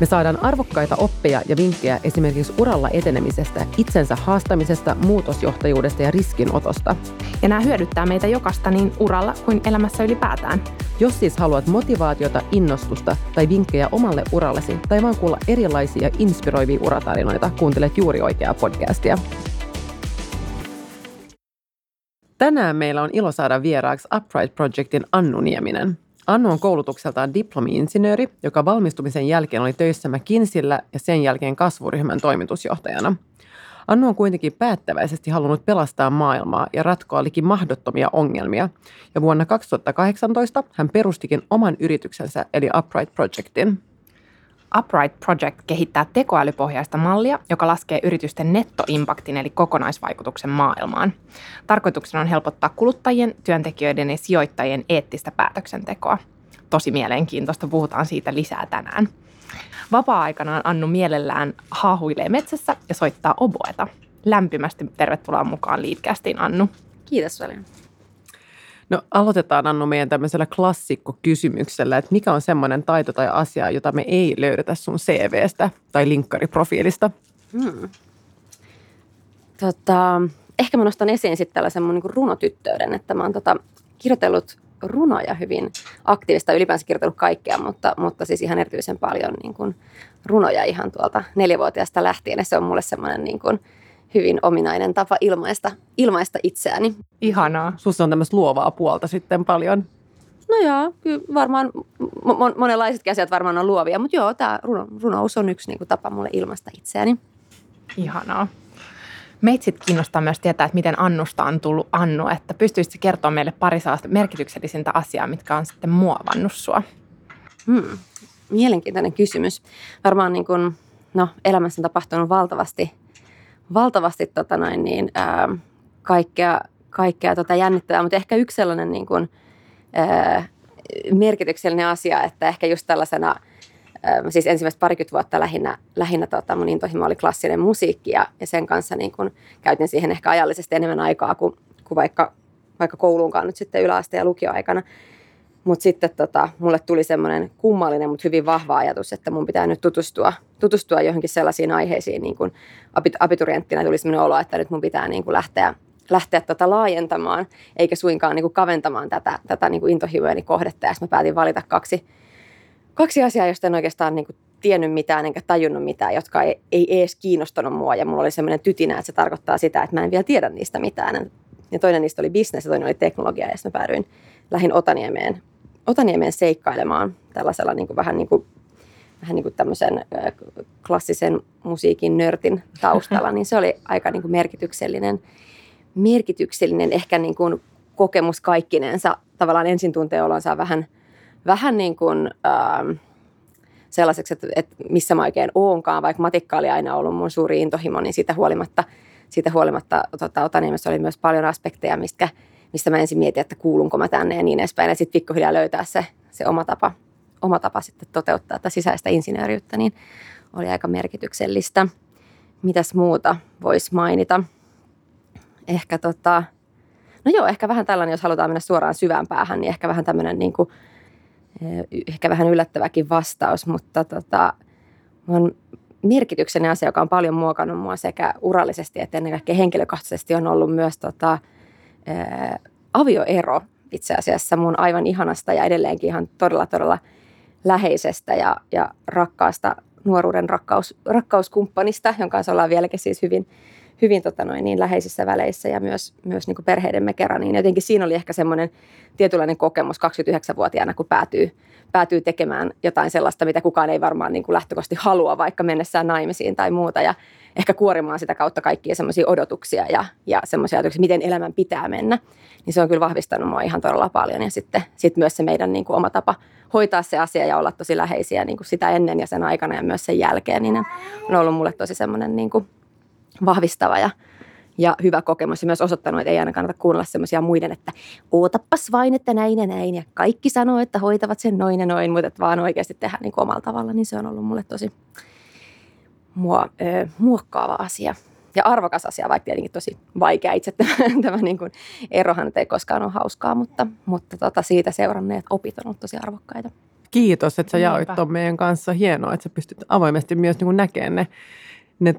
Me saadaan arvokkaita oppeja ja vinkkejä esimerkiksi uralla etenemisestä, itsensä haastamisesta, muutosjohtajuudesta ja riskinotosta. Ja nämä hyödyttää meitä jokaista niin uralla kuin elämässä ylipäätään. Jos siis haluat motivaatiota, innostusta tai vinkkejä omalle urallesi tai vaan kuulla erilaisia inspiroivia uratarinoita, kuuntelet juuri oikeaa podcastia. Tänään meillä on ilo saada vieraaksi Upright Projectin Anu Nieminen. Anu on koulutukseltaan diplomi-insinööri, joka valmistumisen jälkeen oli töissä McKinseyllä ja sen jälkeen kasvuryhmän toimitusjohtajana. Anu on kuitenkin päättäväisesti halunnut pelastaa maailmaa ja ratkoa liki mahdottomia ongelmia. Ja vuonna 2018 hän perustikin oman yrityksensä eli Upright Projectin. Upright Project kehittää tekoälypohjaista mallia, joka laskee yritysten nettoimpaktin eli kokonaisvaikutuksen maailmaan. Tarkoituksena on helpottaa kuluttajien, työntekijöiden ja sijoittajien eettistä päätöksentekoa. Tosi mielenkiintoista, puhutaan siitä lisää tänään. Vapaa-aikanaan Anu mielellään haahuilee metsässä ja soittaa oboeta. Lämpimästi tervetuloa mukaan LeadCastiin, Anu. Kiitos paljon. No, aloitetaan, Anu, meidän tämmöisellä klassikkokysymyksellä, että mikä on semmoinen taito tai asia, jota me ei löydetä sun CV:stä tai linkkariprofiilista? Ehkä mä nostan esiin sitten tällaisen mun runotyttöyden, että mä oon kirjoitellut runoja hyvin aktiivista, ylipäänsä kirjoitellut kaikkea, mutta siis ihan erityisen paljon niin kuin runoja ihan tuolta 4-vuotiaasta lähtien, ja se on mulle semmoinen niin kuin hyvin ominainen tapa ilmaista itseäni. Ihanaa. Sussa on tämmöistä luovaa puolta sitten paljon. No joo, kyllä varmaan monenlaisetkin asiat varmaan on luovia, mutta joo, tämä runous on yksi niin kuin tapa mulle ilmaista itseäni. Ihanaa. Meitä sitten kiinnostaa myös tietää, että miten Annusta on tullut Anu, että pystyisitkö kertoa meille pari sellaista merkityksellisintä asiaa, mitkä on sitten muovannut sua? Mielenkiintoinen kysymys. Varmaan niin kuin, elämässä on tapahtunut valtavasti kaikkea jännittävää, mutta ehkä yksi sellainen niin kuin, merkityksellinen asia, että ehkä just tällaisena, siis ensimmäistä 20 vuotta lähinnä mun intohimo oli klassinen musiikki ja sen kanssa niin kun käytin siihen ehkä ajallisesti enemmän aikaa kuin vaikka kouluunkaan nyt sitten yläaste- ja lukioaikana. Mutta sitten mulle tuli semmoinen kummallinen, mutta hyvin vahva ajatus, että mun pitää nyt tutustua johonkin sellaisiin aiheisiin. Niin kun abiturienttina tuli semmoinen olo, että nyt mun pitää niin kun lähteä laajentamaan, eikä suinkaan niin kun kaventamaan tätä niin kun intohimojen kohdetta. Ja sitten mä päätin valita kaksi asiaa, joista en oikeastaan niin kun tiennyt mitään enkä tajunnut mitään, jotka ei edes kiinnostanut mua. Ja mulla oli semmoinen tytinä, että se tarkoittaa sitä, että mä en vielä tiedä niistä mitään. Ja toinen niistä oli business ja toinen oli teknologia, ja sitten mä päädyin lähin Otaniemeen seikkailemaan tällaisella niin kuin vähän niin kuin tämmöisen klassisen musiikin nörtin taustalla, niin se oli aika niin kuin merkityksellinen ehkä niin kuin kokemus kaikkinensa. Tavallaan ensin tuntee olonsa vähän niin kuin sellaiseksi, että missä mä oikein oonkaan, vaikka matikka oli aina ollut mun suuri intohimo, niin siitä huolimatta Otaniemessä oli myös paljon aspekteja, mistä mä ensin mietin, että kuulunko mä tänne ja niin edespäin. Ja sitten pikkuhiljaa löytää se oma tapa sitten toteuttaa tätä sisäistä insinööriyttä, niin oli aika merkityksellistä. Mitäs muuta voisi mainita? Ehkä ehkä vähän tällainen, jos halutaan mennä suoraan syvään päähän, niin ehkä vähän tämmöinen niin kuin, ehkä vähän yllättäväkin vastaus, mutta on merkityksellinen asia, joka on paljon muokannut mua sekä urallisesti että ennen kaikkea henkilökohtaisesti, on ollut myös avioero itse asiassa mun aivan ihanasta ja edelleenkin ihan todella läheisestä ja rakkaasta nuoruuden rakkauskumppanista, jonka kanssa ollaan vieläkin siis hyvin läheisissä väleissä ja myös niin kuin perheidemme kerran. Niin jotenkin siinä oli ehkä semmoinen tietynlainen kokemus 29-vuotiaana, kun päätyy tekemään jotain sellaista, mitä kukaan ei varmaan niin kuin lähtökohtaisesti halua, vaikka mennessään naimisiin tai muuta. Ja ehkä kuorimaan sitä kautta kaikkia semmoisia odotuksia ja semmoisia ajatuksia, miten elämän pitää mennä. Niin se on kyllä vahvistanut mua ihan todella paljon. Ja sitten myös se meidän niin kuin oma tapa hoitaa se asia ja olla tosi läheisiä niin kuin sitä ennen ja sen aikana ja myös sen jälkeen. Niin on ollut mulle tosi semmoinen niin kuin vahvistava ja ja hyvä kokemus ja myös osoittanut, että ei aina kannata kuunnella semmoisia muiden, että ootapas vain, että näin ja näin ja kaikki sanoo, että hoitavat sen noin ja noin, mutta vaan oikeasti tehdä niin omalla tavalla, niin se on ollut mulle tosi muokkaava asia. Ja arvokas asia, vaikka tietenkin tosi vaikea itse tämä niin kuin erohan, että ei koskaan ole hauskaa, mutta siitä seuranneet opit on ollut tosi arvokkaita. Kiitos, että sä jaoit tuon meidän kanssa. Hienoa, että sä pystyt avoimesti myös niin kuin näkemään ne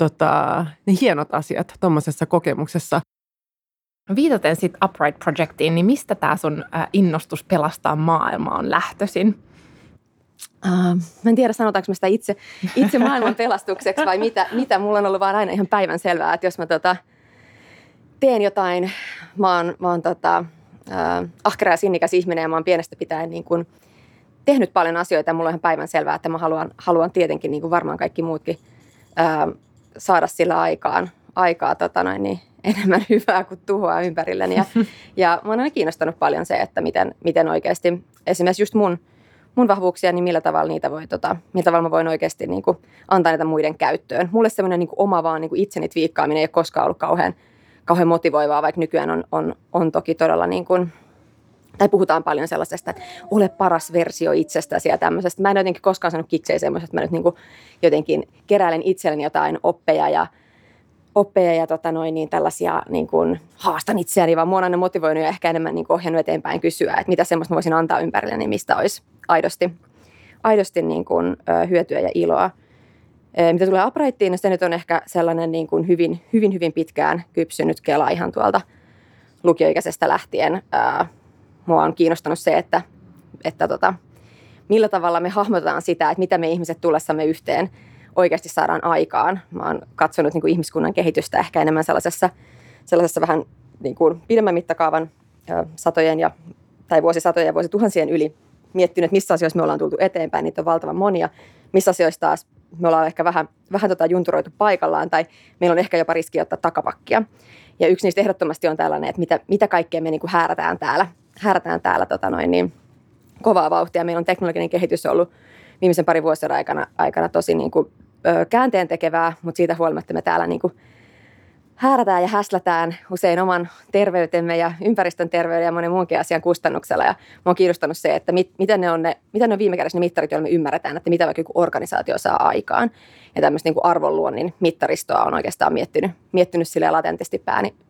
hienot asiat tuommoisessa kokemuksessa. Viitaten sitten Upright Projectiin, niin mistä tämä sun innostus pelastaa maailmaa on lähtöisin? Mä en tiedä, sanotaanko mä sitä itse maailman pelastukseksi vai mitä. Mulla on ollut vaan aina ihan päivänselvää, että jos mä teen jotain, mä oon ahkera ja sinnikäs ihminen ja mä oon pienestä pitäen niin kun tehnyt paljon asioita ja mulla on ihan päivänselvää, että mä haluan tietenkin niin kuin varmaan kaikki muutkin saada sillä aikaa enemmän hyvää kuin tuhoa ympärilleni. Ja mä oon aina kiinnostanut paljon se, että miten oikeasti esimerkiksi just mun vahvuuksia, niin millä tavalla niitä voi, millä tavalla mä voin oikeasti niin kuin antaa niitä muiden käyttöön. Mulle semmoinen niin kuin oma vaan niin kuin itseni twiikkaaminen ei ole koskaan ollut kauhean motivoivaa, vaikka nykyään on toki todella niin kuin, tai puhutaan paljon sellaisesta, että ole paras versio itsestäsi ja tämmöisestä. Mä en jotenkin koskaan sanonut kiksei semmoisesta, että mä nyt niin kuin jotenkin keräilen itselleni jotain oppeja ja tällaisia niin kuin haastan itseäni, vaan mä oon aina motivoinut ja ehkä enemmän niin kuin ohjannut eteenpäin kysyä, että mitä semmoista mä voisin antaa ympärille, niin mistä olisi aidosti niin kuin hyötyä ja iloa. Mitä tulee Uprightiin, niin se nyt on ehkä sellainen niin kuin hyvin pitkään kypsynyt kela ihan tuolta lukioikäisestä lähtien. Mua on kiinnostanut se, että millä tavalla me hahmotetaan sitä, että mitä me ihmiset tullessamme yhteen oikeasti saadaan aikaan. Mä oon katsonut niin kuin ihmiskunnan kehitystä ehkä enemmän sellaisessa vähän niin kuin pidemmän mittakaavan vuosisatojen ja vuosituhansien yli miettinyt, että missä asioissa me ollaan tultu eteenpäin, niitä on valtavan monia. Missä asioissa taas me ollaan ehkä vähän junturoitu paikallaan tai meillä on ehkä jopa riski ottaa takapakkia. Ja yksi niistä ehdottomasti on tällainen, että mitä kaikkea me niin kuin häärätään täällä kovaa vauhtia. Meillä on teknologinen kehitys ollut viimeisen parin vuosien aikana tosi niin kuin käänteentekevää, mutta siitä huolimatta me täällä niin kuin häärätään ja häslätään usein oman terveytemme ja ympäristön terveyden ja monen muunkin asian kustannuksella. Ja mä oon kiinnostanut se, että mitä ne on viime kädessä ne mittarit, joilla me ymmärretään, että mitä vaikka joku organisaatio saa aikaan. Ja tämmöistä niin kuin arvonluonnin mittaristoa on oikeastaan miettinyt silleen latentisti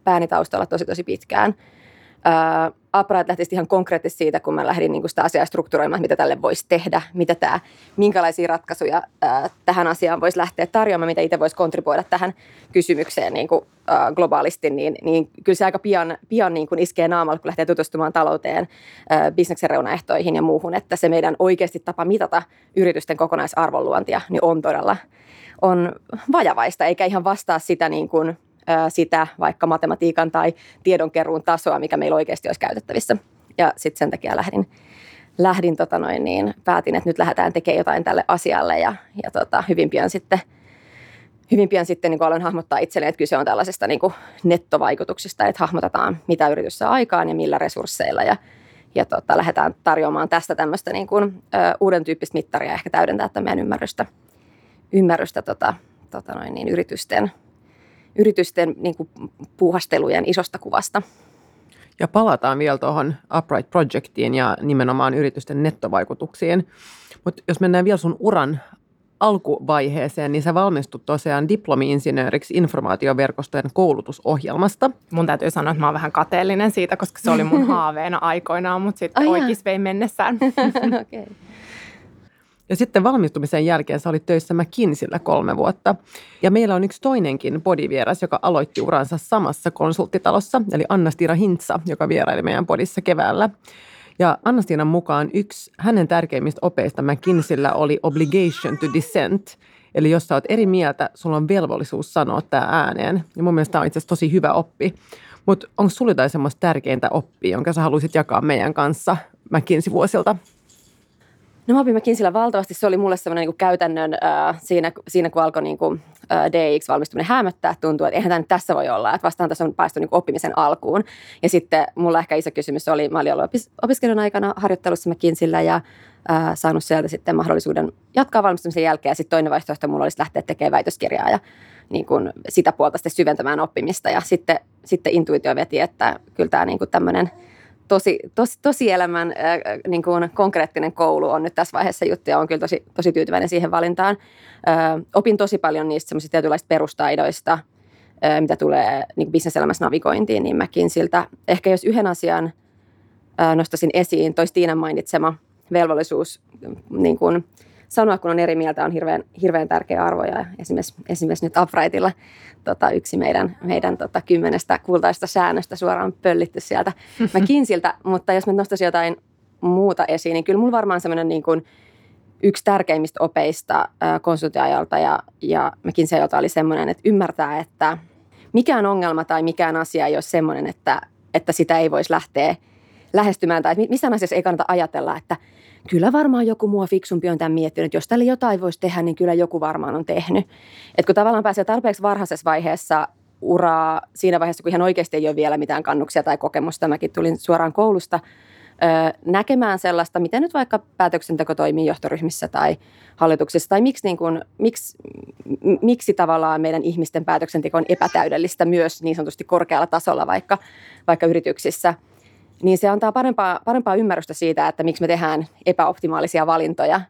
pääni taustalla tosi pitkään. Upright lähti ihan konkreettisesti siitä, kun mä lähdin niin sitä asiaa strukturoimaan, mitä tälle voisi tehdä, minkälaisia ratkaisuja tähän asiaan voisi lähteä tarjoamaan, mitä itse voisi kontribuoida tähän kysymykseen niin kuin, globaalisti, niin kyllä se aika pian niin kuin iskee naamalle, kun lähtee tutustumaan talouteen, bisneksen reunaehtoihin ja muuhun, että se meidän oikeasti tapa mitata yritysten kokonaisarvonluontia niin on todella vajavaista, eikä ihan vastaa sitä niin kuin sitä vaikka matematiikan tai tiedonkeruun tasoa, mikä meillä oikeasti olisi käytettävissä. Ja sitten sen takia päätin, että nyt lähdetään tekemään jotain tälle asialle ja hyvin pian sitten niin aloin hahmottaa itselleen, että kyse on tällaisesta niin kuin nettovaikutuksista, että hahmotetaan mitä yritys saa aikaan ja millä resursseilla ja lähdetään tarjoamaan tästä tämmöistä niin kuin, uuden tyyppistä mittaria, ehkä täydentää tämän meidän ymmärrystä yritysten niin kuin puuhastelujen isosta kuvasta. Ja palataan vielä tuohon Upright Projectiin ja nimenomaan yritysten nettovaikutuksiin. Mutta jos mennään vielä sun uran alkuvaiheeseen, niin sä valmistut tosiaan diplomi-insinööriksi informaatioverkostojen koulutusohjelmasta. Mun täytyy sanoa, että mä oon vähän kateellinen siitä, koska se oli mun haaveena aikoinaan, mutta sitten oikeis vei mennessään. Okay. Ja sitten valmistumisen jälkeen sä olit töissä McKinseyllä 3 vuotta. Ja meillä on yksi toinenkin podivieras, joka aloitti uransa samassa konsulttitalossa, eli Annastiina Hintsa, joka vieraili meidän podissa keväällä. Ja Annastiinan mukaan yksi hänen tärkeimmistä opeista McKinseyllä oli obligation to dissent. Eli jos sä oot eri mieltä, sulla on velvollisuus sanoa tää ääneen. Ja mun mielestä tää on itse asiassa tosi hyvä oppi. Mutta onko sulla jotain semmoista tärkeintä oppia, jonka sä haluaisit jakaa meidän kanssa McKinsey-vuosilta? No mä opin McKinseyllä valtavasti. Se oli mulle semmoinen niin kuin käytännön siinä, kun alkoi niin kuin, DX-valmistuminen häämöttää, tuntuu, että eihän tämä nyt tässä voi olla. Että vastaan tässä on päästy niin kuin oppimisen alkuun. Ja sitten mulla ehkä iso kysymys oli, mä olin ollut opiskelun aikana harjoittelussa McKinseyllä ja saanut sieltä sitten mahdollisuuden jatkaa valmistumisen jälkeen. Ja sitten toinen vaihtoehto mulla olisi lähteä tekemään väitöskirjaa ja niin kuin sitä puolta sitten syventämään oppimista. Ja sitten intuitio veti, että kyllä tämä niin kuin tämmöinen tosielämän niin kuin konkreettinen koulu on nyt tässä vaiheessa juttu ja olen kyllä tosi tyytyväinen siihen valintaan. Opin tosi paljon niistä semmoisista tietynlaisista perustaidoista, mitä tulee niin bisneselämässä navigointiin, niin McKinseyltä. Ehkä jos yhden asian nostaisin esiin, toi Tiinan mainitsema velvollisuus niin kuin sanoa, kun on eri mieltä, on hirveän tärkeä arvo. Ja esimerkiksi nyt Uprightilla yksi meidän 10 kultaista säännöstä suoraan pöllitty sieltä McKinseyltä. Mutta jos mä nostaisin jotain muuta esiin, niin kyllä mulla varmaan semmoinen niin kuin yksi tärkeimmistä opeista konsulttiajalta ja McKinseyltä oli semmoinen, että ymmärtää, että mikään ongelma tai mikään asia ei ole semmoinen, että sitä ei voisi lähteä lähestymään. Tai missään asiassa ei kannata ajatella, että kyllä varmaan joku mua fiksumpi on tämän miettinyt, että jos tälle jotain voisi tehdä, niin kyllä joku varmaan on tehnyt. Että kun tavallaan pääsee tarpeeksi varhaisessa vaiheessa uraa, siinä vaiheessa kun ihan oikeasti ei ole vielä mitään kannuksia tai kokemusta, mäkin tulin suoraan koulusta näkemään sellaista, miten nyt vaikka päätöksenteko toimii johtoryhmissä tai hallituksissa, tai miksi tavallaan meidän ihmisten päätöksenteko on epätäydellistä myös niin sanotusti korkealla tasolla vaikka yrityksissä. Niin se antaa parempaa ymmärrystä siitä, että miksi me tehdään epäoptimaalisia valintoja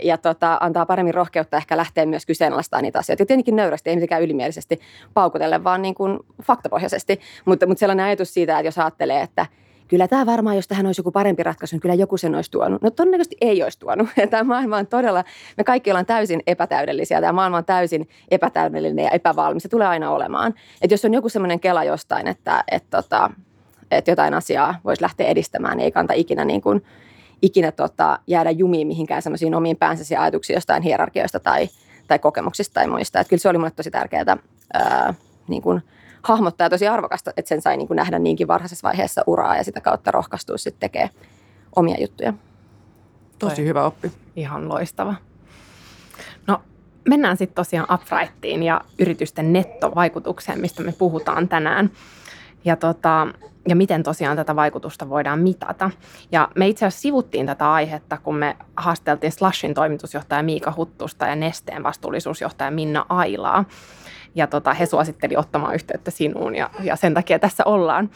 ja antaa paremmin rohkeutta ehkä lähteä myös kyseenalaistamaan niitä asioita. Ja tietenkin nöyrästi, ei mitenkään ylimielisesti paukutelle, vaan niin kuin faktapohjaisesti. Mutta sellainen ajatus siitä, että jos ajattelee, että kyllä tämä varmaan, jos tähän olisi joku parempi ratkaisu, niin kyllä joku sen olisi tuonut. No todennäköisesti ei olisi tuonut. Tämä maailma on todella, me kaikki ollaan täysin epätäydellisiä. Tämä maailma on täysin epätäydellinen ja epävalmis. Se tulee aina olemaan. Että jos on joku sellainen kela jostain, että jotain asiaa voisi lähteä edistämään, niin ei kannata ikinä jäädä jumiin mihinkään semmoisiin omiin päänsä ajatuksiin jostain hierarkioista tai kokemuksista tai muista. Että kyllä se oli mulle tosi tärkeää hahmottaa, tosi arvokasta, että sen sai nähdä niinkin varhaisessa vaiheessa uraa ja sitä kautta rohkaistua sitten tekemään omia juttuja. Tosi hyvä oppi. Ihan loistava. No mennään sitten tosiaan Uprightiin ja yritysten nettovaikutukseen, mistä me puhutaan tänään. Ja miten tosiaan tätä vaikutusta voidaan mitata. Ja me itse asiassa sivuttiin tätä aihetta, kun me haasteltiin Slushin toimitusjohtaja Miika Huttusta ja Nesteen vastuullisuusjohtaja Minna Ailaa. Ja he suositteli ottamaan yhteyttä sinuun ja sen takia tässä ollaan.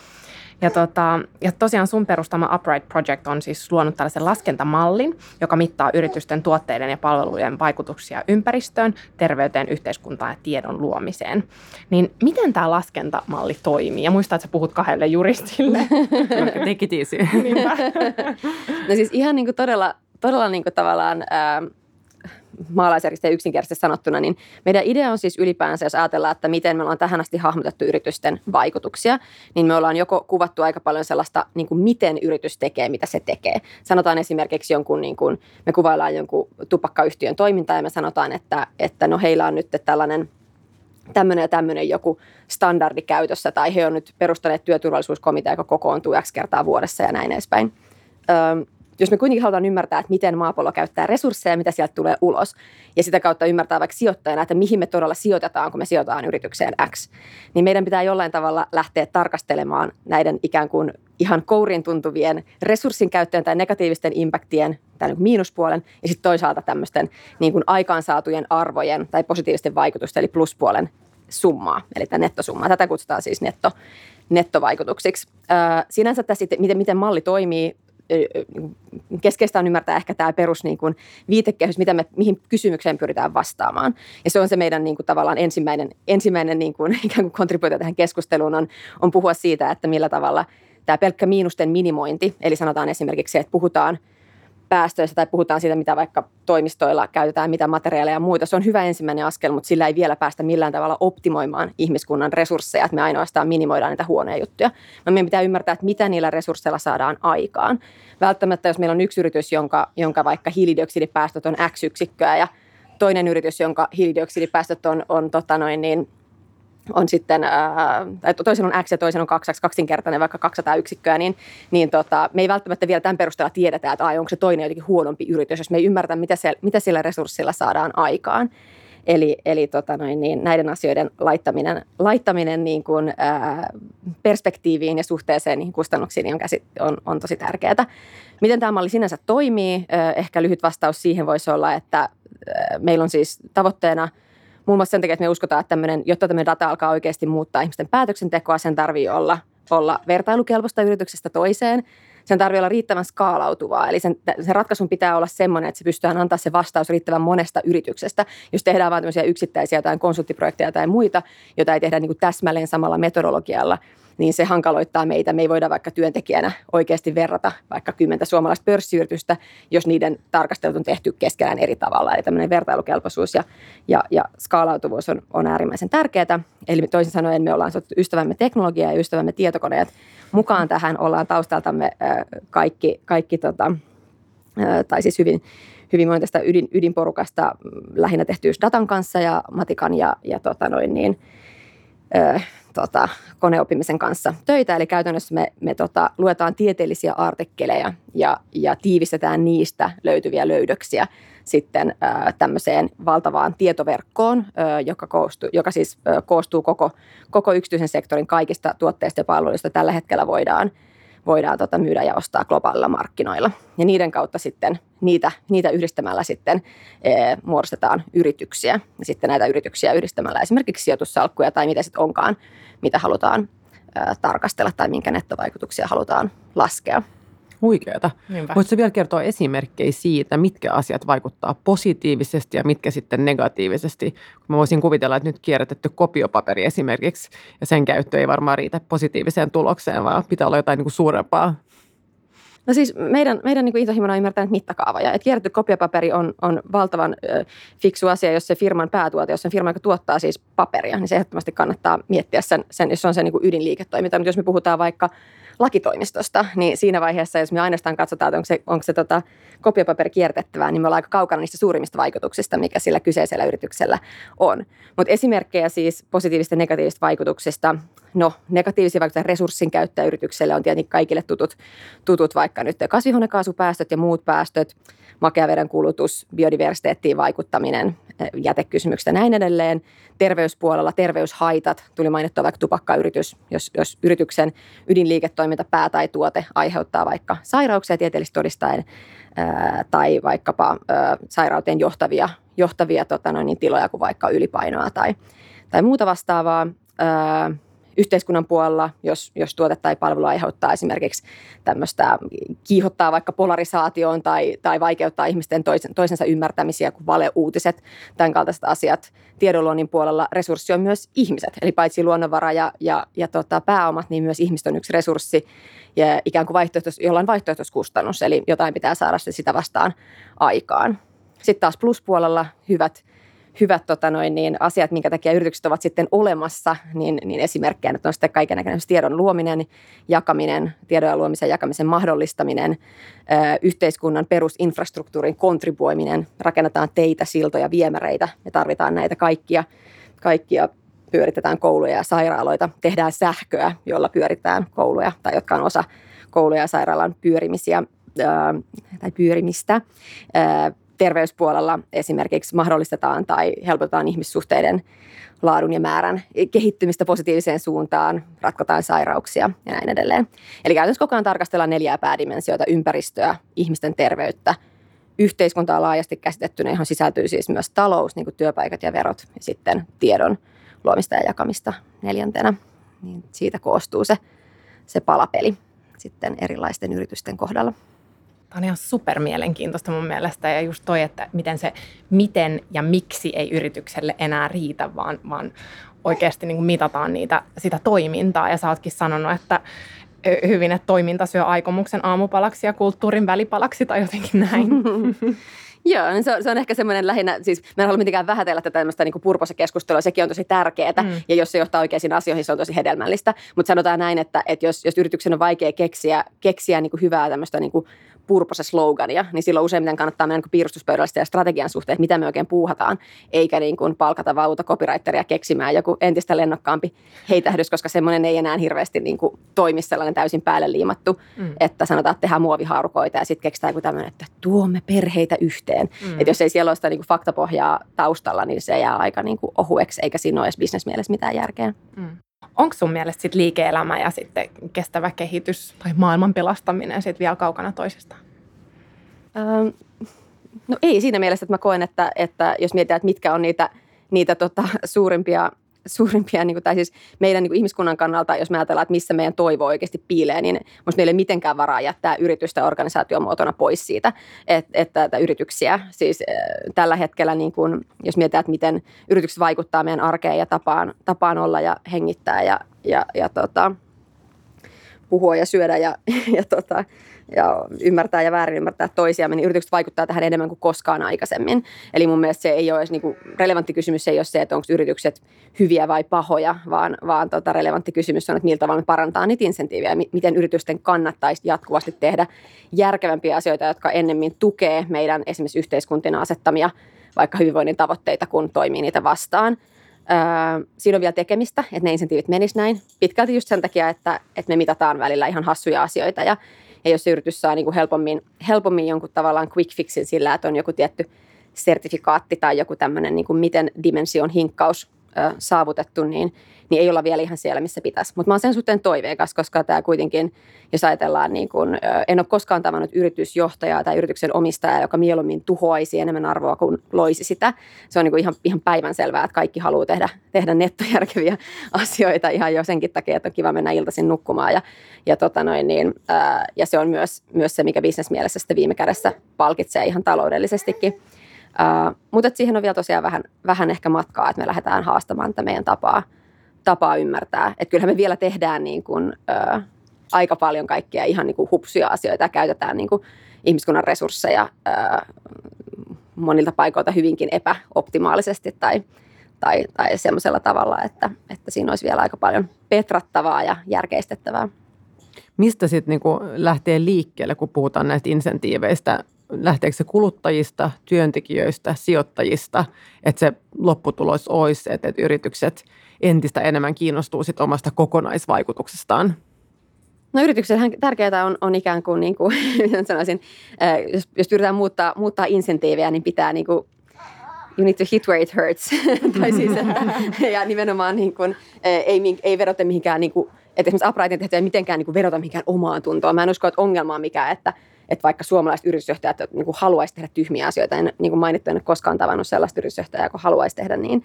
Ja tosiaan sun perustama Upright Project on siis luonut tällaisen laskentamallin, joka mittaa yritysten tuotteiden ja palveluiden vaikutuksia ympäristöön, terveyteen, yhteiskuntaan ja tiedon luomiseen. Niin miten tämä laskentamalli toimii? Ja muista, että sä puhut 2 juristille. Take it easy. No siis ihan todella tavallaan maalaisjärjestelmä yksinkertaisesti sanottuna, niin meidän idea on siis ylipäänsä, jos ajatellaan, että miten me ollaan tähän asti hahmotettu yritysten vaikutuksia, niin me ollaan joko kuvattu aika paljon sellaista, niin kuin miten yritys tekee, mitä se tekee. Sanotaan esimerkiksi me kuvaillaan jonkun tupakkayhtiön toimintaa ja me sanotaan, että no heillä on nyt tämmöinen ja tämmöinen joku standardi käytössä tai he on nyt perustaneet työturvallisuuskomitea, joka kokoontuu x kertaa vuodessa ja näin edespäin. Jos me kuitenkin halutaan ymmärtää, että miten maapallo käyttää resursseja ja mitä sieltä tulee ulos, ja sitä kautta ymmärtää vaikka sijoittajana, että mihin me todella sijoitetaan, kun me sijoitetaan yritykseen X, niin meidän pitää jollain tavalla lähteä tarkastelemaan näiden ikään kuin ihan kouriin tuntuvien resurssin käyttöön tai negatiivisten impactien, tai niin kuin miinuspuolen, ja sitten toisaalta tämmöisten niin kuin aikaansaatujen arvojen tai positiivisten vaikutusten, eli pluspuolen summaa, eli tämä nettosummaa. Tätä kutsutaan siis nettovaikutuksiksi. Sinänsä tässä sitten, miten malli toimii, keskeistä on ymmärtää ehkä tämä perus viitekehys, mihin kysymykseen pyritään vastaamaan. Ja se on se meidän tavallaan ensimmäinen ikään kuin kontribuutio tähän keskusteluun on puhua siitä, että millä tavalla tämä pelkkä miinusten minimointi, eli sanotaan esimerkiksi se, että puhutaan päästöistä tai puhutaan siitä, mitä vaikka toimistoilla käytetään, mitä materiaaleja ja muuta. Se on hyvä ensimmäinen askel, mutta sillä ei vielä päästä millään tavalla optimoimaan ihmiskunnan resursseja, että me ainoastaan minimoidaan niitä huonoja juttuja. Meidän pitää ymmärtää, että mitä niillä resursseilla saadaan aikaan. Välttämättä, jos meillä on yksi yritys, jonka vaikka hiilidioksidipäästöt on X-yksikköä ja toinen yritys, jonka hiilidioksidipäästöt on sitten, toisen on X ja toisen on 2X, kaksinkertainen vaikka 200 yksikköä, niin me ei välttämättä vielä tämän perusteella tiedetä, että onko se toinen jotenkin huonompi yritys, jos me ei ymmärrä, mitä sillä resurssilla saadaan aikaan. Eli näiden asioiden laittaminen niin kuin, perspektiiviin ja suhteeseen niihin kustannuksiin on tosi tärkeää. Miten tämä malli sinänsä toimii? Ehkä lyhyt vastaus siihen voisi olla, että meillä on siis tavoitteena muun muassa sen takia, että me uskotaan, että jotta tämmöinen data alkaa oikeasti muuttaa ihmisten päätöksentekoa, sen tarvii olla vertailukelpoista yrityksestä toiseen. Sen tarvii olla riittävän skaalautuvaa, eli sen ratkaisun pitää olla semmoinen, että se pystytään antaa se vastaus riittävän monesta yrityksestä. Jos tehdään vain tämmöisiä yksittäisiä jotain konsulttiprojekteja tai muita, joita ei tehdä niin kuin täsmälleen samalla metodologialla, niin se hankaloittaa meitä. Me ei voida vaikka työntekijänä oikeasti verrata vaikka 10 suomalaista pörssiyritystä, jos niiden tarkastelut on tehty keskenään eri tavalla. Eli tämmöinen vertailukelpoisuus ja skaalautuvuus on äärimmäisen tärkeää. Eli toisin sanoen me ollaan ystävämme teknologiaa ja ystävämme tietokoneet mukaan tähän. Ollaan taustaltamme kaikki hyvin monen tästä ydinporukasta lähinnä tehtyys datan kanssa ja matikan ja koneoppimisen kanssa töitä, eli käytännössä me luetaan tieteellisiä artikkeleja ja tiivistetään niistä löytyviä löydöksiä sitten tämmöiseen valtavaan tietoverkkoon, joka koostuu koko yksityisen sektorin kaikista tuotteista ja palveluista tällä hetkellä voidaan myydä ja ostaa globaalilla markkinoilla. Ja niiden kautta sitten niitä yhdistämällä sitten muodostetaan yrityksiä. Ja sitten näitä yrityksiä yhdistämällä esimerkiksi sijoitussalkkuja tai mitä sitten onkaan, mitä halutaan tarkastella tai minkä nettovaikutuksia halutaan laskea. Huikeata. Voitko vielä kertoa esimerkkejä siitä, mitkä asiat vaikuttaa positiivisesti ja mitkä sitten negatiivisesti? Mä voisin kuvitella, että nyt kierrätetty kopiopaperi esimerkiksi ja sen käyttö ei varmaan riitä positiiviseen tulokseen, vaan pitää olla jotain niin kuin suurempaa. No siis meidän niin kuin intohimona on ymmärtänyt mittakaavaa. Et kierrätetty kopiopaperi on valtavan fiksu asia, jos se firman päätuote, jos se firma, joka tuottaa siis paperia, niin se ehdottomasti kannattaa miettiä sen jos se on se niin kuin ydinliiketoiminta. Mutta jos me puhutaan vaikka lakitoimistosta, niin siinä vaiheessa, jos me ainoastaan katsotaan, että onko se kopiopaperi kierrätettävää, niin me ollaan aika kaukana niistä suurimmista vaikutuksista, mikä sillä kyseisellä yrityksellä on. Mutta esimerkkejä siis positiivisista ja negatiivisista vaikutuksista. No, negatiivisia vaikutuksia resurssin käyttöä yritykselle on tietenkin kaikille tutut vaikka nyt kasvihuonekaasupäästöt ja muut päästöt, makeaveden kulutus, biodiversiteettiin vaikuttaminen, jätekysymykset ja näin edelleen. Terveyspuolella terveyshaitat, tuli mainittua vaikka tupakkayritys, jos yrityksen ydinliiketoiminta, pää tai tuote aiheuttaa vaikka sairauksia tieteellisesti todistaen tai vaikkapa sairauteen johtavia tiloja kuin vaikka ylipainoa tai muuta vastaavaa. Yhteiskunnan puolella, jos tuote tai palvelu aiheuttaa esimerkiksi tämmöistä, kiihottaa vaikka polarisaatioon tai vaikeuttaa ihmisten toisensa ymmärtämisiä kuin valeuutiset, tämän kaltaiset asiat. Tiedonluonnin puolella resurssi on myös ihmiset, eli paitsi luonnonvara ja pääomat, niin myös ihmiset on yksi resurssi ja ikään kuin jollain vaihtoehtoiskustannus, eli jotain pitää saada sitä vastaan aikaan. Sitten taas pluspuolella hyvät asiat, minkä takia yritykset ovat sitten olemassa, niin esimerkkejä nyt on sitten kaikennäköinen tiedon luominen, jakaminen, tiedon ja luomisen jakamisen mahdollistaminen, yhteiskunnan perusinfrastruktuurin kontribuoiminen, rakennetaan teitä, siltoja, viemäreitä, me tarvitaan näitä kaikkia, pyöritetään kouluja ja sairaaloita, tehdään sähköä, jolla pyöritään kouluja tai jotka on osa kouluja ja sairaalan pyörimistä. Terveyspuolella esimerkiksi mahdollistetaan tai helpotetaan ihmissuhteiden laadun ja määrän kehittymistä positiiviseen suuntaan, ratkotaan sairauksia ja näin edelleen. Eli käytännössä koko ajan tarkastellaan 4 päädimensioita, ympäristöä, ihmisten terveyttä, yhteiskuntaa laajasti käsitettynä, johon sisältyy siis myös talous, niin kuin työpaikat ja verot, ja sitten tiedon luomista ja jakamista 4. Niin siitä koostuu se palapeli sitten erilaisten yritysten kohdalla. Tämä on ihan supermielenkiintoista mun mielestä ja just toi, että miten ja miksi ei yritykselle enää riitä, vaan oikeasti niin kuin mitataan sitä toimintaa. Ja sä ootkin sanonut, että hyvin, että toiminta syö aikomuksen aamupalaksi ja kulttuurin välipalaksi tai jotenkin näin. Joo, niin se on ehkä semmoinen lähinnä, siis mä en halua mitenkään vähätellä tätä tämmöistä niin kuin purpossa keskustelua, sekin on tosi tärkeää, ja jos se johtaa oikeisiin asioihin, se on tosi hedelmällistä, mutta sanotaan näin, että jos yrityksen on vaikea keksiä niin kuin hyvää tämmöistä niin kuin purpo se slogania, niin silloin useimmiten kannattaa mennä piirustuspöydällä sitä strategian suhteen, että mitä me oikein puuhataan, eikä niin kuin palkata vaan uutta copywriteria keksimään joku entistä lennokkaampi heitähdys, koska semmoinen ei enää hirveästi niin kuin toimi sellainen täysin päälle liimattu, että sanotaan, että tehdään muovihaarukoita ja sitten keksitään joku tämmöinen, että tuomme perheitä yhteen. Että jos ei siellä ole sitä niin kuin faktapohjaa taustalla, niin se jää aika niin kuin ohueksi, eikä siinä ole edes bisnesmielessä mitään järkeä. Onko sun mielestä sit liike-elämä ja sitten kestävä kehitys tai maailman pelastaminen sit vielä kaukana toisistaan? No ei siinä mielessä, että mä koen, että jos mietitään, että mitkä on niitä suurimpia niin kuin, tai siis meidän niin kuin ihmiskunnan kannalta, jos me ajatellaan, että missä meidän toivo oikeasti piilee, niin musta meillä ei mitenkään varaa jättää yritystä organisaatiomuotona pois siitä, että yrityksiä. Siis tällä hetkellä, niin kuin, jos mietitään, että miten yritykset vaikuttaa meidän arkeen ja tapaan olla ja hengittää ja puhua ja syödä ja ymmärtää ja väärin ymmärtää toisiaan, niin yritykset vaikuttaa tähän enemmän kuin koskaan aikaisemmin. Eli mun mielestä se ei ole edes niinku, relevantti kysymys ei ole se, että onko yritykset hyviä vai pahoja, vaan relevantti kysymys on, että miltä vaan me parantaa niitä insentiivejä, miten yritysten kannattaisi jatkuvasti tehdä järkevämpiä asioita, jotka ennemmin tukee meidän esimerkiksi yhteiskuntina asettamia vaikka hyvinvoinnin tavoitteita, kun toimii niitä vastaan. Siinä on vielä tekemistä, että ne insentiivit menis näin pitkälti just sen takia, että me mitataan välillä ihan hassuja asioita ja jos se yritys saa niin kuin helpommin jonkun tavallaan quick fixin sillä, että on joku tietty sertifikaatti tai joku tämmöinen niin kuin miten dimension hinkkaus saavutettu, niin ei olla vielä ihan siellä, missä pitäisi. Mutta mä oon sen suhteen toiveikas, koska tämä kuitenkin, jos ajatellaan, niin kun, en ole koskaan tavannut yritysjohtajaa tai yrityksen omistajaa, joka mieluummin tuhoaisi enemmän arvoa kuin loisi sitä. Se on niin kun ihan päivänselvää, että kaikki haluaa tehdä nettojärkeviä asioita ihan jo senkin takia, että on kiva mennä iltaisin nukkumaan. Ja se on myös se, mikä bisnesmielessä sitten viime kädessä palkitsee ihan taloudellisestikin. Mutta siihen on vielä tosiaan vähän ehkä matkaa, että me lähdetään haastamaan tätä meidän tapaa ymmärtää. Että kyllähän me vielä tehdään niin kun, aika paljon kaikkea ihan niin kun hupsuja asioita ja käytetään niin kun ihmiskunnan resursseja monilta paikoilta hyvinkin epäoptimaalisesti tai semmoisella tavalla, että siinä olisi vielä aika paljon petrattavaa ja järkeistettävää. Mistä sitten niinku lähtee liikkeelle, kun puhutaan näistä insentiiveistä? Lähteekö se kuluttajista, työntekijöistä, sijoittajista, että se lopputulos olisi, että yritykset entistä enemmän kiinnostuu sit omasta kokonaisvaikutuksestaan? No yrityksethän tärkeää on ikään kuin, niin kuin sanoisin, jos pyritään muuttaa insentiivejä, niin pitää niin kuin you need to hit where it hurts. Tai siis, että, ja nimenomaan niin kuin, ei vedota mihinkään, niin kuin, että esimerkiksi Uprightin tehtyä ei mitenkään niin kuin vedota mihinkään omaan tuntoon. Mä en usko, että ongelma on mikään, että vaikka suomalaiset yritysjohtajat niin haluaisi tehdä tyhmiä asioita, en niin kuin mainittu, en ole koskaan tavannut sellaista yritysjohtajaa, joka haluaisi tehdä niin,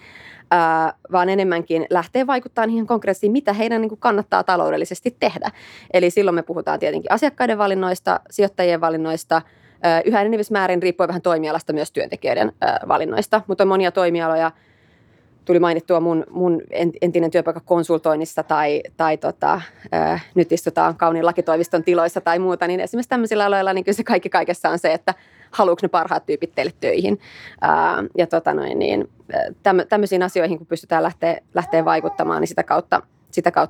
vaan enemmänkin lähtee vaikuttamaan niihin konkreettisiin, mitä heidän niin kuin kannattaa taloudellisesti tehdä. Eli silloin me puhutaan tietenkin asiakkaiden valinnoista, sijoittajien valinnoista, yhä enenevissä määrin riippuen vähän toimialasta myös työntekijöiden valinnoista, mutta on monia toimialoja, tuli mainittua mun entinen työpaikka konsultoinnissa tai nyt istutaan kauniin lakitoimiston tiloissa tai muuta, niin esimerkiksi tämmöisillä aloilla niin kyllä se kaikki kaikessa on se, että haluatko ne parhaat tyypit teille töihin. Tämmöisiin asioihin, kun pystytään lähteä vaikuttamaan, niin sitä kautta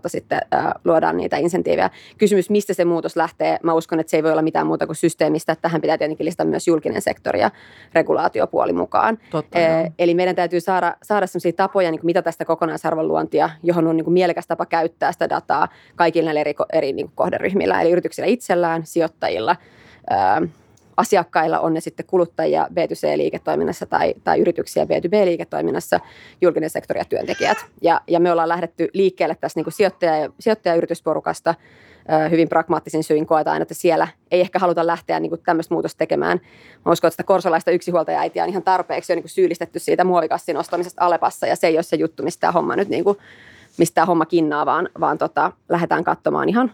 sitten luodaan niitä insentiivejä. Kysymys, mistä se muutos lähtee, mä uskon, että se ei voi olla mitään muuta kuin systeemistä. Tähän pitää tietenkin listata myös julkinen sektori ja regulaatiopuoli mukaan. Totta, eli meidän täytyy saada sellaisia tapoja, niin kuin mitä tästä kokonaisarvon luontia, johon on niin kuin mielekäs tapa käyttää sitä dataa kaikilla näillä eri niin kuin kohderyhmillä. Eli yrityksillä itsellään, sijoittajilla, asiakkailla, on ne sitten kuluttajia B2C-liiketoiminnassa tai yrityksiä B2B-liiketoiminnassa, julkinen sektori ja työntekijät. Ja me ollaan lähdetty liikkeelle tässä niin kuin sijoittajayritysporukasta hyvin pragmaattisin syin. Koetaan aina, että siellä ei ehkä haluta lähteä niin kuin tämmöistä muutosta tekemään. Mä uskon, että sitä korsalaista yksinhuoltaja-äitiä on ihan tarpeeksi jo niin kuin syyllistetty siitä muovikassin ostamisesta Alepassa, ja se ei ole se juttu, mistä tämä homma nyt niin kuin, mistä tämä homma kinnaa, vaan lähdetään katsomaan ihan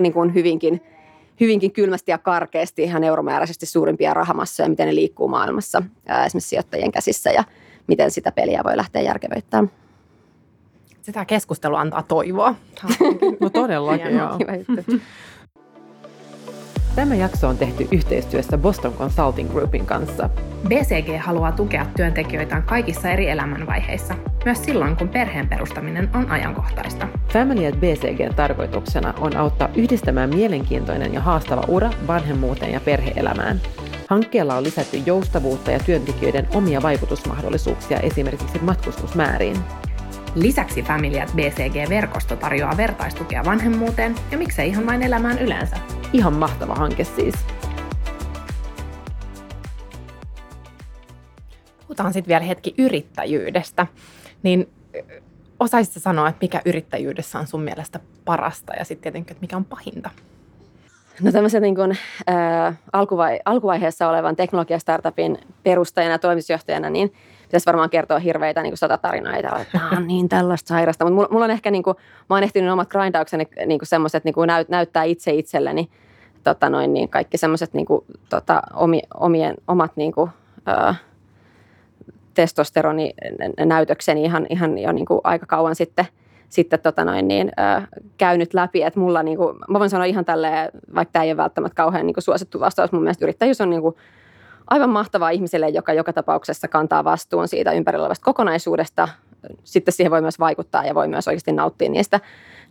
niin kuin hyvinkin kylmästi ja karkeasti ihan euromääräisesti suurimpia rahamassoja, miten ne liikkuu maailmassa, esimerkiksi sijoittajien käsissä, ja miten sitä peliä voi lähteä järkevöittämään. Sitä keskustelua antaa toivoa. No todellakin, joo. Kiva juttu. Tämä jakso on tehty yhteistyössä Boston Consulting Groupin kanssa. BCG haluaa tukea työntekijöitään kaikissa eri elämänvaiheissa, myös silloin kun perheen perustaminen on ajankohtaista. Family at BCG:n tarkoituksena on auttaa yhdistämään mielenkiintoinen ja haastava ura vanhemmuuteen ja perhe-elämään. Hankkeella on lisätty joustavuutta ja työntekijöiden omia vaikutusmahdollisuuksia esimerkiksi matkustusmääriin. Lisäksi Family at BCG-verkosto tarjoaa vertaistukea vanhemmuuteen ja miksei ihan vain elämään yleensä. Ihan mahtava hanke siis. Puhutaan sitten vielä hetki yrittäjyydestä. Niin osaisitko sanoa, että mikä yrittäjyydessä on sun mielestä parasta ja sitten tietenkin, että mikä on pahinta? No tämmöisen niin kuin, alkuvaiheessa olevan teknologiastartupin perustajana ja toimitusjohtajana, niin pitäisi varmaan kertoa hirveitä niin kuin 100 tarinoita, että tämä on niin tällaista sairasta. Mutta mulla on ehkä, niin kuin, mä oon ehtinyt omat grindaukseni niin kuin semmoiset, niin kuin näyttää itse itselleni niin kaikki semmoiset niin kuin, omat niin kuin, testosteroninäytökseni ihan jo niin kuin aika kauan sitten käynyt läpi, että mulla niin kuin, mä voin sanoa ihan tälleen, vaikka tämä ei ole välttämättä kauhean niin kuin suosittu vastaus, mun mielestä yrittäjyys on niin kuin aivan mahtavaa ihmiselle, joka tapauksessa kantaa vastuun siitä ympärillä olevasta kokonaisuudesta, sitten siihen voi myös vaikuttaa ja voi myös oikeasti nauttia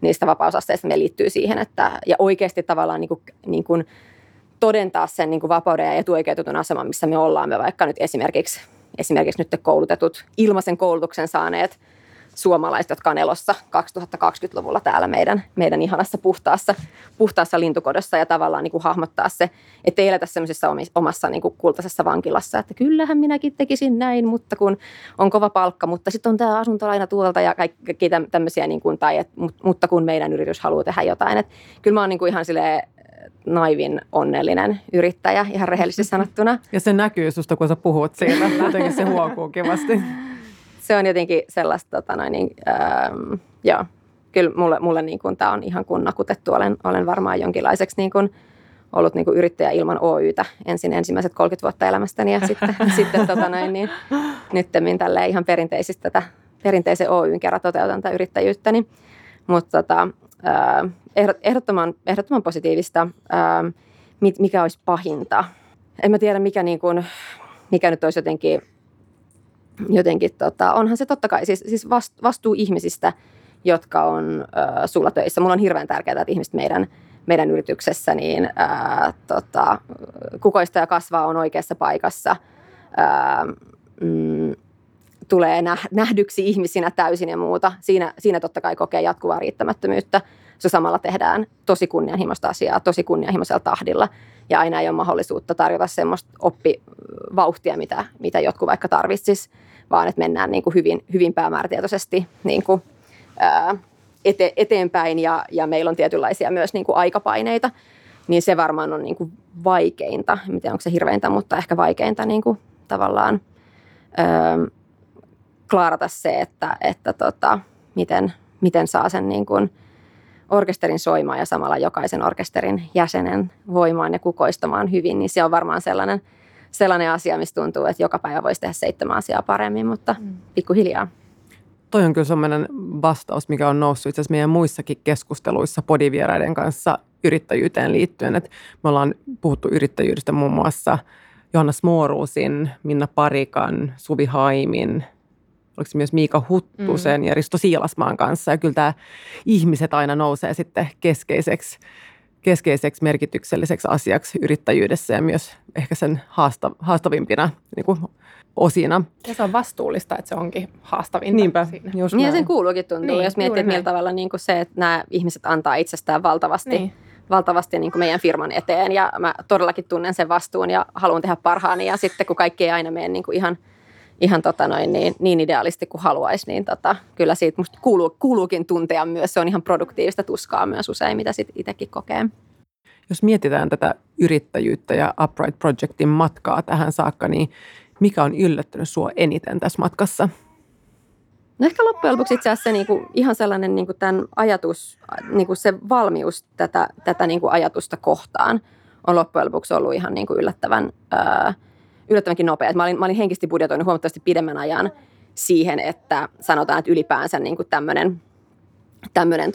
niistä vapausasteista, me liittyy siihen, että ja oikeasti tavallaan niin kuin todentaa sen niin kuin vapauden ja etuoikeutetun aseman, missä me ollaan, me vaikka nyt esimerkiksi nyt koulutetut, ilmaisen koulutuksen saaneet suomalaiset, jotka on elossa 2020-luvulla täällä meidän ihanassa puhtaassa lintukodossa ja tavallaan niin kuin hahmottaa se, ettei eletä semmoisessa omassa niin kuin kultaisessa vankilassa, että kyllähän minäkin tekisin näin, mutta kun on kova palkka, mutta sitten on tämä asuntolaina tuolta ja kaikki tämmöisiä, niin kuin, tai et, mutta kun meidän yritys haluaa tehdä jotain. Et kyllä mä oon niin kuin ihan silleen naivin onnellinen yrittäjä, ihan rehellisesti sanottuna. Ja se näkyy susta, kun sä puhut siitä, jotenkin se huokuu kivasti. Se on jotenkin sellaista, joo, kyllä mulle niin kuin tämä on ihan kunnakutettu, olen varmaan jonkinlaiseksi niin kuin ollut niin kuin yrittäjä ilman Oytä ensimmäiset 30 vuotta elämästäni ja sitten nyttemmin tälleen ihan perinteisen Oyn kerran toteutan tätä yrittäjyyttäni, mutta ehdottoman positiivista. Mikä olisi pahinta? En mä tiedä, mikä nyt olisi jotenkin onhan se totta kai, siis vastuu ihmisistä, jotka on sulla töissä. Mulla on hirveän tärkeää, että ihmiset meidän yrityksessä niin kukoista ja kasvaa, on oikeassa paikassa, tulee nähdyksi ihmisinä täysin ja muuta. Siinä totta kai kokee jatkuvaa riittämättömyyttä. Se samalla tehdään tosi kunnianhimoista asiaa, tosi kunnianhimoisella tahdilla. Ja aina ei ole mahdollisuutta tarjota semmoista oppivauhtia, mitä jotkut vaikka tarvitsisi, vaan että mennään niin kuin hyvin päämäärätietoisesti niin kuin, eteenpäin. Ja meillä on tietynlaisia myös niin kuin aikapaineita, niin se varmaan on niin kuin vaikeinta. En tiedä, onko se hirveintä, mutta ehkä vaikeinta niin kuin tavallaan klaarata se, että miten saa sen niin kuin orkesterin soimaan ja samalla jokaisen orkesterin jäsenen voimaan ja kukoistamaan hyvin, niin se on varmaan sellainen asia, missä tuntuu, että joka päivä voisi tehdä 7 asiaa paremmin, mutta pikkuhiljaa. Toi on kyllä sellainen vastaus, mikä on noussut itse asiassa meidän muissakin keskusteluissa podivieraiden kanssa yrittäjyyteen liittyen, että me ollaan puhuttu yrittäjyydestä muun muassa Johanna Smorusin, Minna Parikan, Suvi Haimin, oliko se myös Miika Huttusen ja Risto Siilasmaan kanssa. Ja kyllä tämä ihmiset aina nousee sitten keskeiseksi merkitykselliseksi asiaksi yrittäjyydessä ja myös ehkä sen haastavimpina niin kuin osina. Ja se on vastuullista, että se onkin haastavinta. Niinpä, siinä. Niin sen kuuluukin tuntuu, niin, jos miettii, että millä tavalla niin kuin se, että nämä ihmiset antaa itsestään valtavasti niin kuin meidän firman eteen. Ja mä todellakin tunnen sen vastuun ja haluan tehdä parhaani. Ja sitten kun kaikki ei aina mene niin kuin ihan niin idealisti kuin haluaisi, niin kyllä siitä musta kuuluukin tuntea myös. Se on ihan produktiivista tuskaa myös usein, mitä sitten itsekin kokee. Jos mietitään tätä yrittäjyyttä ja Upright Projectin matkaa tähän saakka, niin mikä on yllättänyt sua eniten tässä matkassa? No ehkä loppujen lopuksi itse asiassa niinku ihan sellainen niinku tämän ajatus, niinku se valmius tätä niinku ajatusta kohtaan on loppujen lopuksi ollut ihan niinku yllättävänkin nopea. Mä olin henkisesti budjetoinut huomattavasti pidemmän ajan siihen, että sanotaan, että ylipäänsä niin kuin tämmöinen,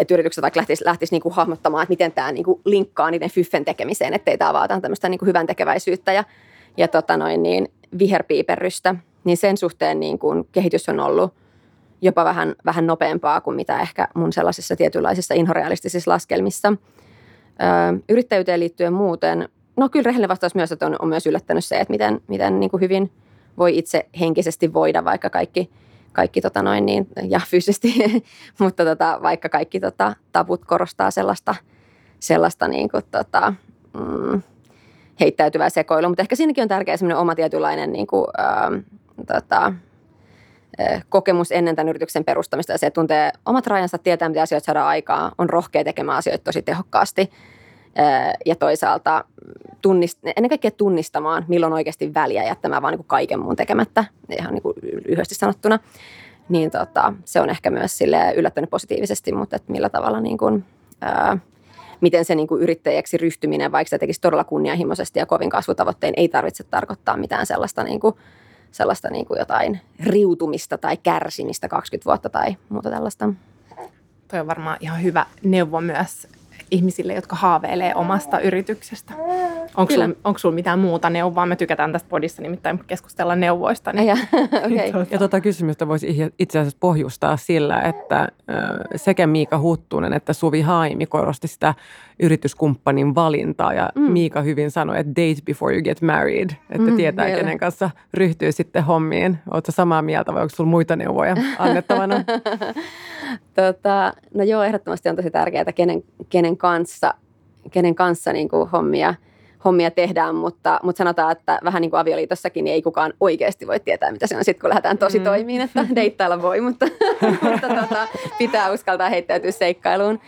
että yritykset vaikka lähtisi niin kuin hahmottamaan, että miten tämä niin kuin linkkaa niiden fyffen tekemiseen, ettei tämä vaata tämmöistä niin kuin hyvän tekeväisyyttä ja viherpiiperrystä. Niin sen suhteen niin kuin kehitys on ollut jopa vähän nopeampaa kuin mitä ehkä mun sellaisissa tietynlaisissa inhorealistisissa laskelmissa. Yrittäjyyteen liittyen muuten, no kyllä rehellinen vastaus myös, että on myös yllättänyt se, että miten niin kuin hyvin voi itse henkisesti voida vaikka kaikki ja fyysisesti, mutta vaikka kaikki tabut korostaa sellaista niin kuin heittäytyvää sekoilua, mutta ehkä siinäkin on tärkeä semmoinen oma tietynlainen niin kuin, kokemus ennen tämän yrityksen perustamista ja se, että tuntee omat rajansa, tietää mitä asioita saadaan aikaa, on rohkea tekemään asioita tosi tehokkaasti ja toisaalta ennen kaikkea tunnistamaan, milloin oikeasti väliä jättämään vaan niin kuin kaiken muun tekemättä, ihan niin kuin lyhyesti sanottuna, niin se on ehkä myös silleen yllättänyt positiivisesti, mutta että millä tavalla niin kuin, miten se niin kuin yrittäjäksi ryhtyminen, vaikka se tekisi todella kunnianhimoisesti ja kovin kasvutavoittein, ei tarvitse tarkoittaa mitään sellaista jotain riutumista tai kärsimistä 20 vuotta tai muuta tällaista. Toi on varmaan ihan hyvä neuvo myös ihmisille, jotka haaveilee omasta yrityksestä. Onko sulla mitään muuta neuvoa? Me tykätään tästä podissa nimittäin keskustella neuvoista. Niin. Okay. Ja kysymystä voisi itse asiassa pohjustaa sillä, että sekä Miika Huttunen että Suvi Haimi korosti sitä yrityskumppanin valintaa. Ja Miika hyvin sanoi, että date before you get married, että tietää vielä, kenen kanssa ryhtyy sitten hommiin. Oletko samaa mieltä vai onko sulla muita neuvoja annettavana? No joo, ehdottomasti on tosi tärkeää, kenen kanssa niin kuin hommia tehdään, mutta sanotaan, että vähän niin kuin avioliitossakin niin ei kukaan oikeasti voi tietää, mitä se on sitten, kun lähdetään tosi toimiin, että deittailla voi, mutta pitää uskaltaa heittäytyä seikkailuun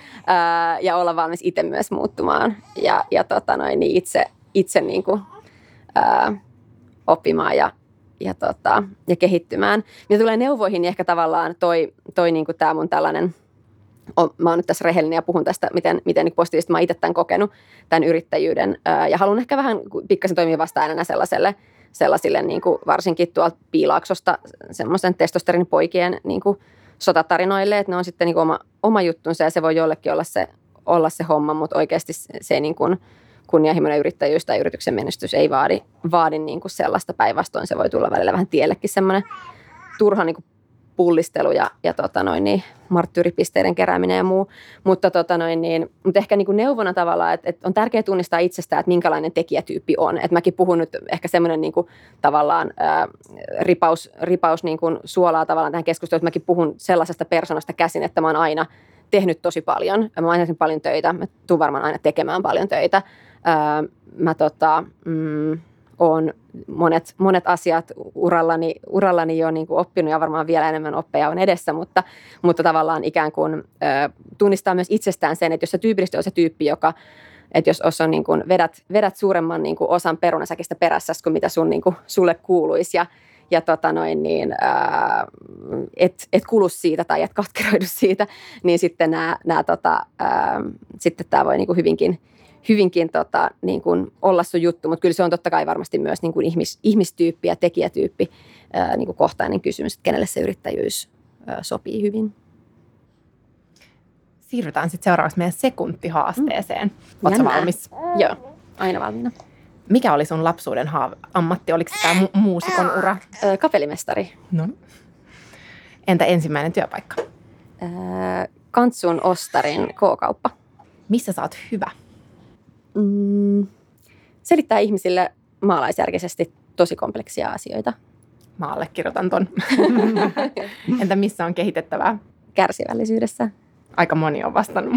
ja olla valmis itse myös muuttumaan ja niin itse niin kuin, oppimaan ja kehittymään. Mitä tulee neuvoihin, niin ehkä tavallaan toi niin kuin tämä mun tällainen, mä oon nyt tässä rehellinen ja puhun tästä, miten positiivisesti mä oon itse tämän kokenut, tämän yrittäjyyden. Ja haluan ehkä vähän pikkasen toimia vasta-äänenä sellaisille niin kuin varsinkin tuolta Piilaaksosta semmoisen testosterinipoikien niin kuin sotatarinoille, että ne on sitten niin kuin oma juttunsa ja se voi jollekin olla se homma, mutta oikeasti se niin kuin kunnianhimoinen yrittäjyys tai yrityksen menestys ei vaadi niin kuin sellaista, päinvastoin se voi tulla välillä vähän tiellekin semmoinen turha niin kuin pullistelu ja marttyyripisteiden kerääminen ja muu, mutta mutta ehkä niin kuin neuvona tavallaan, että on tärkeää tunnistaa itsestään, että minkälainen tekijätyyppi on. Et mäkin puhun nyt ehkä semmoinen niin kuin tavallaan ripaus niin kuin suolaa tavallaan tähän keskusteluun, että mäkin puhun sellaisesta persoonasta käsin, että mä oon aina tehnyt tosi paljon. Mä oon aina tehnyt paljon töitä, mä tuun varmaan aina tekemään paljon töitä. On monet asiat urallani jo niin kuin oppinut ja varmaan vielä enemmän oppeja on edessä, mutta tavallaan ikään kuin tunnistaa myös itsestään sen, että jos se tyypillisesti on se tyyppi, joka, että jos on niin kuin vedät suuremman niin kuin osan perunasäkistä perässä kuin mitä sun niin kuin sulle kuuluisi ja et kulu siitä tai et katkeroidu siitä, niin sitten sitten tämä voi niin kuin hyvinkin niin kuin olla sun juttu, mutta kyllä se on totta kai varmasti myös niin kuin ihmistyyppi ja tekijätyyppi niin kuin kohtainen kysymys, että kenelle se yrittäjyys sopii hyvin. Siirrytään sitten seuraavaksi meidän sekuntihaasteeseen. Ootko valmis? Joo, aina valmiina. Mikä oli sun lapsuuden ammatti? Oliko tämä muusikon ura? Kapellimestari. No. Entä ensimmäinen työpaikka? Kantsun Ostarin K-kauppa. Missä sä oot hyvä? Selittää ihmisille maalaisjärkisesti tosi kompleksia asioita. Mä allekirjoitan ton. Entä missä on kehitettävää? Kärsivällisyydessä. Aika moni on vastannut.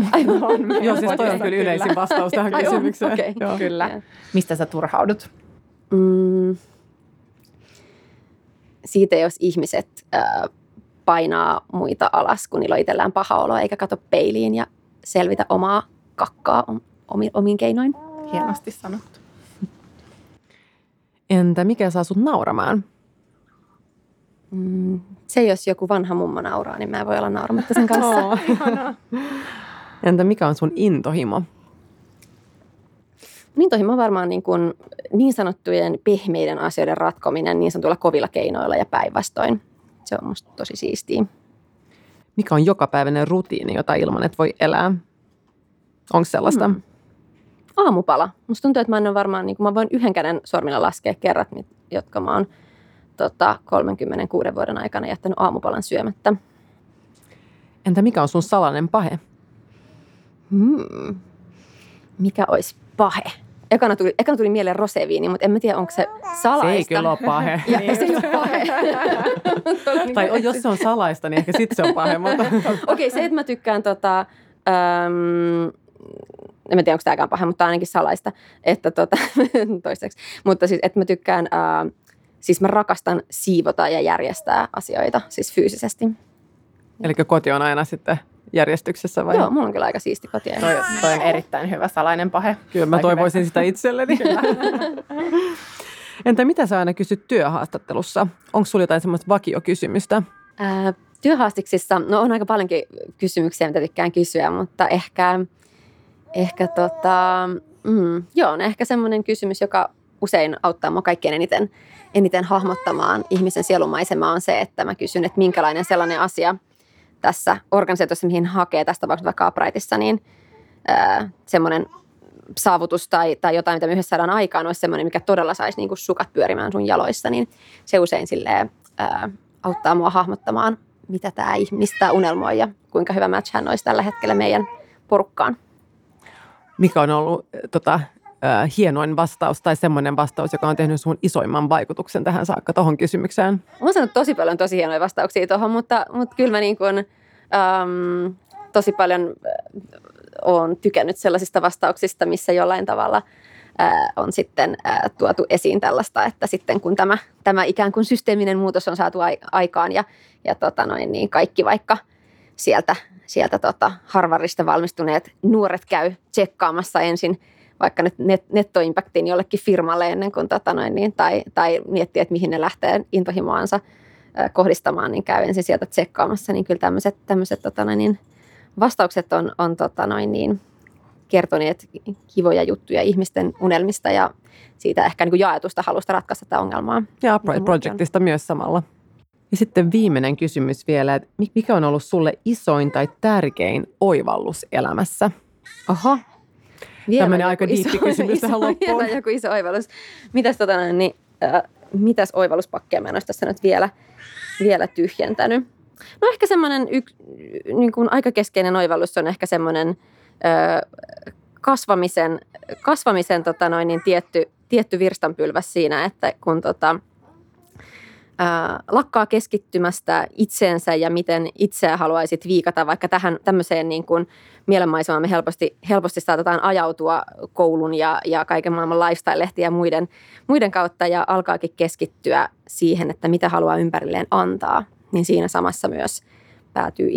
Joo, siis toi on kyllä yleisin vastaus tähän kysymykseen. Okay. Joo. Kyllä. Ja. Mistä sä turhaudut? Siitä, jos ihmiset painaa muita alas, kun niillä on itsellään paha olo, eikä kato peiliin ja selvitä omaa kakkaa omin keinoin. Hienosti sanottu. Entä mikä saa sut nauramaan? Se, jos joku vanha mummo nauraa, niin mä en voi olla nauramatta sen kanssa. Oh, entä mikä on sun intohimo? Intohimo on varmaan niin sanottujen pehmeiden asioiden ratkominen niin sanotuilla kovilla keinoilla ja päinvastoin. Se on musta tosi siistiä. Mikä on jokapäiväinen rutiini, jota ilman et voi elää? Onko sellaista? Aamupala. Musta tuntuu, että mä en ole varmaan, niin kuin mä voin yhden käden sormilla laskea kerrat, jotka mä oon 36 vuoden aikana jättänyt aamupalan syömättä. Entä mikä on sun salainen pahe? Mikä olisi pahe? Ekana tuli mieleen roseviini, mutta en mä tiedä, onko se salaista. Se ei kyllä ole pahe. Niin. Se ei ole pahe. Tai jos se on salaista, niin ehkä sitten se on pahe. Okei, se, että mä tykkään en mä tiedä, onko tämäkään pahe, mutta ainakin salaista. Että toiseksi. Mutta siis, että mä tykkään, siis mä rakastan siivota ja järjestää asioita, siis fyysisesti. Elikkä koti on aina sitten järjestyksessä vai? Joo, mulla on kyllä aika siisti koti. Toi on erittäin hyvä salainen pahe. Kyllä mä toivoisin sitä itselleni. Entä mitä sä aina kysyt työhaastattelussa? Onko sulla jotain semmoista vakiokysymystä? Työhaastiksissa, no on aika paljonkin kysymyksiä, mitä tykkään kysyä, mutta ehkä semmoinen kysymys, joka usein auttaa mua kaikkein eniten hahmottamaan ihmisen sielumaisemaa on se, että mä kysyn, että minkälainen sellainen asia tässä organisaatiossa, mihin hakee tästä vaikka Uprightissa, niin semmoinen saavutus tai jotain, mitä me yhdessä saadaan aikaan, olisi semmoinen, mikä todella saisi niin kuin sukat pyörimään sun jaloissa, niin se usein silleen, auttaa mua hahmottamaan, mistä unelmoi ja kuinka hyvä match hän olisi tällä hetkellä meidän porukkaan. Mikä on ollut hienoin vastaus tai semmoinen vastaus, joka on tehnyt sun isoimman vaikutuksen tähän saakka tohon kysymykseen? Olen saanut tosi paljon tosi hienoja vastauksia tohon, mutta kyllä mä niin kuin, tosi paljon olen tykännyt sellaisista vastauksista, missä jollain tavalla on sitten tuotu esiin tällaista, että sitten kun tämä ikään kuin systeeminen muutos on saatu aikaan ja kaikki vaikka sieltä Harvardista valmistuneet nuoret käy tsekkaamassa ensin vaikka nettoimpaktiin jollekin firmalle ennen kuin tai miettii, että mihin ne lähtee intohimoansa kohdistamaan, niin käy ensin sieltä tsekkaamassa, niin kyllä tämmöiset vastaukset on kertoneet kivoja juttuja ihmisten unelmista ja siitä ehkä niin kuin jaetusta halusta ratkaista tätä ongelmaa. Ja Upright Projectista myös samalla. Ja sitten viimeinen kysymys vielä, että mikä on ollut sulle isoin tai tärkein oivallus elämässä? Aha. Tällainen aika diippi kysymys tähän loppuun. Vielä joku iso oivallus. Mitäs oivalluspakkeja mä en olisi tässä nyt vielä tyhjentänyt? No ehkä semmoinen niin kuin aika keskeinen oivallus on ehkä semmoinen kasvamisen tietty virstanpylväs siinä, että kun lakkaa keskittymästä itseensä ja miten itseä haluaisit viikata, vaikka tähän tämmöiseen niin kuin mielenmaisemaan me helposti saatetaan ajautua koulun ja kaiken maailman lifestyle-lehtiä ja muiden kautta ja alkaakin keskittyä siihen, että mitä haluaa ympärilleen antaa, niin siinä samassa myös päätyy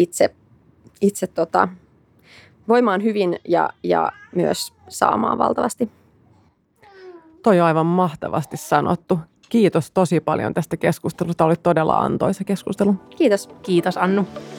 itse voimaan hyvin ja myös saamaan valtavasti. Toi on aivan mahtavasti sanottu. Kiitos tosi paljon tästä keskustelusta. Oli todella antoisa keskustelu. Kiitos. Kiitos, Annu.